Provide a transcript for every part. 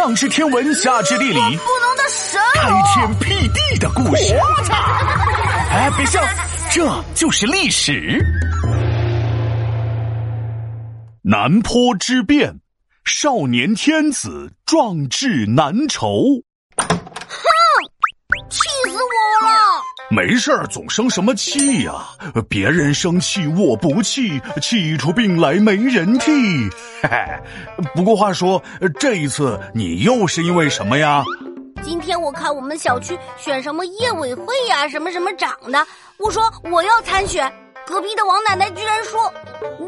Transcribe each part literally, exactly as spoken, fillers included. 上知天文，下知地理，不能的神、哦，开天辟地的故事。我操！哎，别笑，这就是历史。南坡之变，少年天子壮志难酬。哼，气死我了！没事儿，总生什么气呀、啊？别人生气我不气，气出病来没人替。嘿嘿，不过话说，这一次你又是因为什么呀？今天我看我们小区选什么业委会呀、啊，什么什么长的，我说我要参选。隔壁的王奶奶居然说：“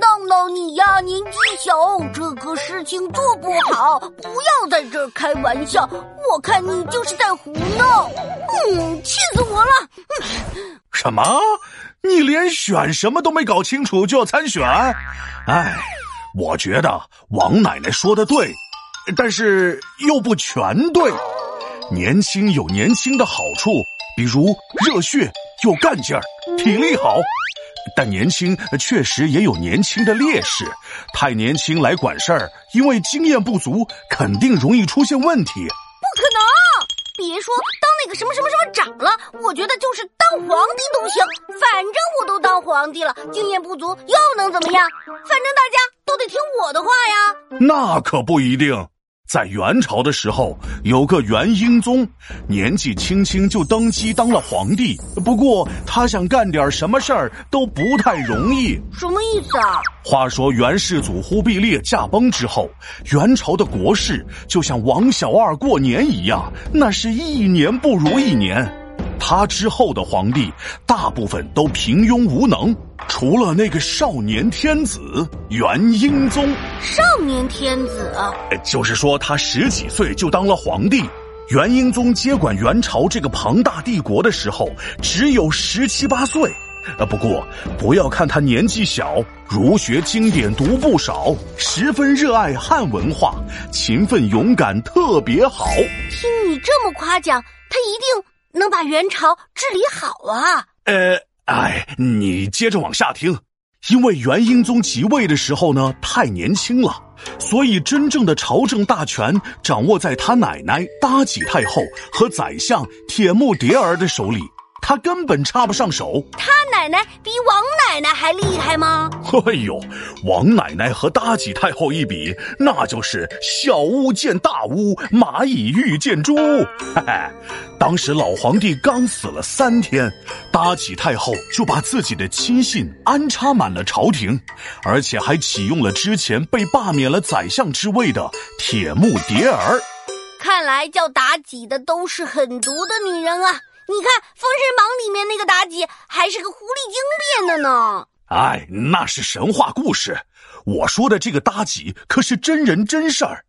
闹闹你呀，年纪小，这个事情做不好，不要在这儿开玩笑。我看你就是在胡闹。”嗯，气死我了！嗯、什么？你连选什么都没搞清楚就要参选？哎，我觉得王奶奶说的对，但是又不全对。年轻有年轻的好处，比如热血、有干劲儿、体力好。但年轻确实也有年轻的劣势，太年轻来管事儿，因为经验不足，肯定容易出现问题。不可能！别说当那个什么什么什么长了，我觉得就是当皇帝都行，反正我都当皇帝了，经验不足又能怎么样？反正大家都得听我的话呀。那可不一定。在元朝的时候，有个元英宗，年纪轻轻就登基当了皇帝。不过他想干点什么事儿都不太容易。什么意思啊？话说元世祖忽必烈驾崩之后，元朝的国事就像王小二过年一样，那是一年不如一年。他之后的皇帝大部分都平庸无能，除了那个少年天子元英宗。少年天子就是说他十几岁就当了皇帝。元英宗接管元朝这个庞大帝国的时候只有十七八岁。不过不要看他年纪小，儒学经典读不少，十分热爱汉文化，勤奋勇敢特别好。听你这么夸奖，他一定能把元朝治理好啊！呃，哎，你接着往下听。因为元英宗即位的时候呢，太年轻了，所以真正的朝政大权掌握在他奶奶妲己太后和宰相铁木迭儿的手里，他根本插不上手。他奶奶比王奶奶还厉害吗？哎呦，王奶奶和妲己太后一比，那就是小巫见大巫，蚂蚁遇见猪。嘿嘿，当时老皇帝刚死了三天，妲己太后就把自己的亲信安插满了朝廷，而且还启用了之前被罢免了宰相之位的铁木迭儿。看来叫妲己的都是狠毒的女人啊。你看《封神榜》里面那个妲己还是个狐狸精变的呢。哎，那是神话故事，我说的这个妲己可是真人真事儿。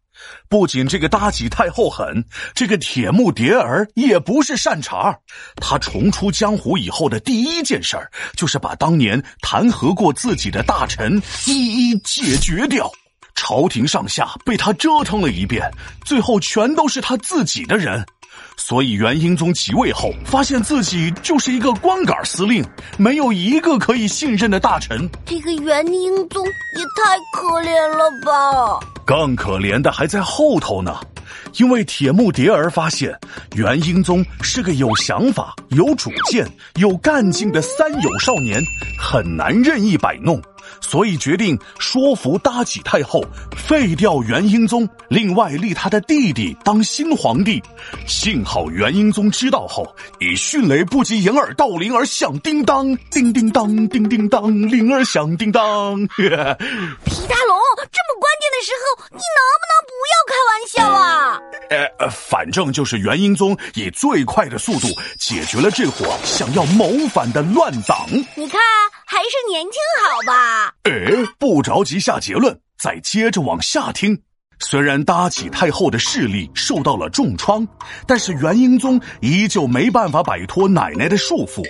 不仅这个妲己太后狠，这个铁木迭儿也不是善茬。他重出江湖以后的第一件事儿，就是把当年弹劾过自己的大臣一一解决掉。朝廷上下被他折腾了一遍，最后全都是他自己的人。所以元英宗即位后，发现自己就是一个光杆司令，没有一个可以信任的大臣。这个元英宗也太可怜了吧！更可怜的还在后头呢。因为铁木迭儿发现元英宗是个有想法、有主见、有干劲的三有少年，很难任意摆弄，所以决定说服妲己太后废掉元英宗，另外立他的弟弟当新皇帝。幸好元英宗知道后，以迅雷不及掩耳盗铃而响叮当，叮叮当，叮叮当，铃儿响叮当。皮大龙，这么关键的时候，你能不能不要开玩笑啊？呃，反正就是元英宗以最快的速度解决了这伙想要谋反的乱党。你看，还是年轻好吧？哎，不着急下结论，再接着往下听。虽然妲己太后的势力受到了重创，但是元英宗依旧没办法摆脱奶奶的束缚。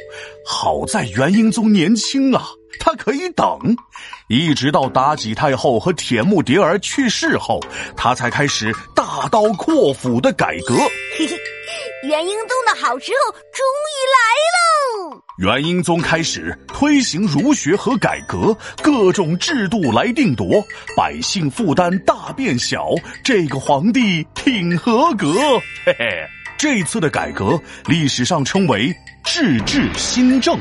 好在元英宗年轻啊，他可以等，一直到妲己太后和铁木迭儿去世后，他才开始大刀阔斧的改革。元英宗的好时候终于来喽！元英宗开始推行儒学和改革，各种制度来定夺，百姓负担大变小，这个皇帝挺合格。嘿嘿，这次的改革历史上称为治治新政。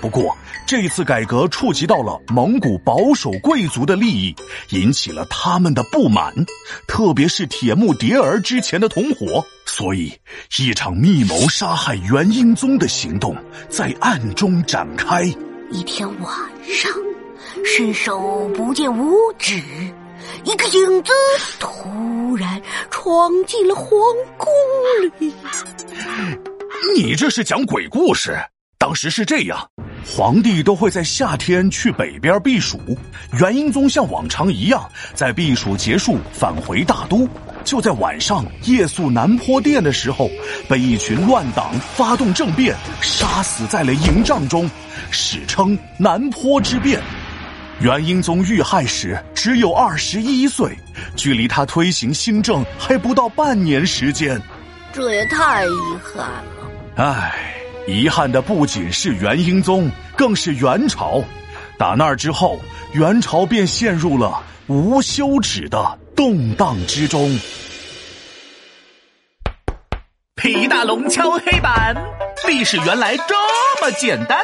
不过这次改革触及到了蒙古保守贵族的利益，引起了他们的不满，特别是铁木迭儿之前的同伙。所以一场密谋杀害元英宗的行动在暗中展开。一天晚上，伸手不见五指，一个影子突然闯进了皇宫里。你这是讲鬼故事？当时是这样，皇帝都会在夏天去北边避暑，元英宗像往常一样在避暑结束返回大都。就在晚上夜宿南坡殿的时候，被一群乱党发动政变，杀死在了营帐中，史称南坡之变。元英宗遇害时只有二十一岁，距离他推行新政还不到半年时间。这也太遗憾了。唉，遗憾的不仅是元英宗，更是元朝。打那儿之后，元朝便陷入了无休止的动荡之中。皮大龙敲黑板，历史原来这么简单。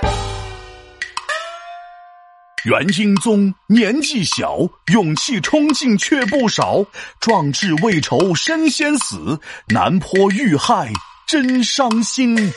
元英宗年纪小，勇气冲劲却不少，壮志未酬身先死，南坡遇害真伤心。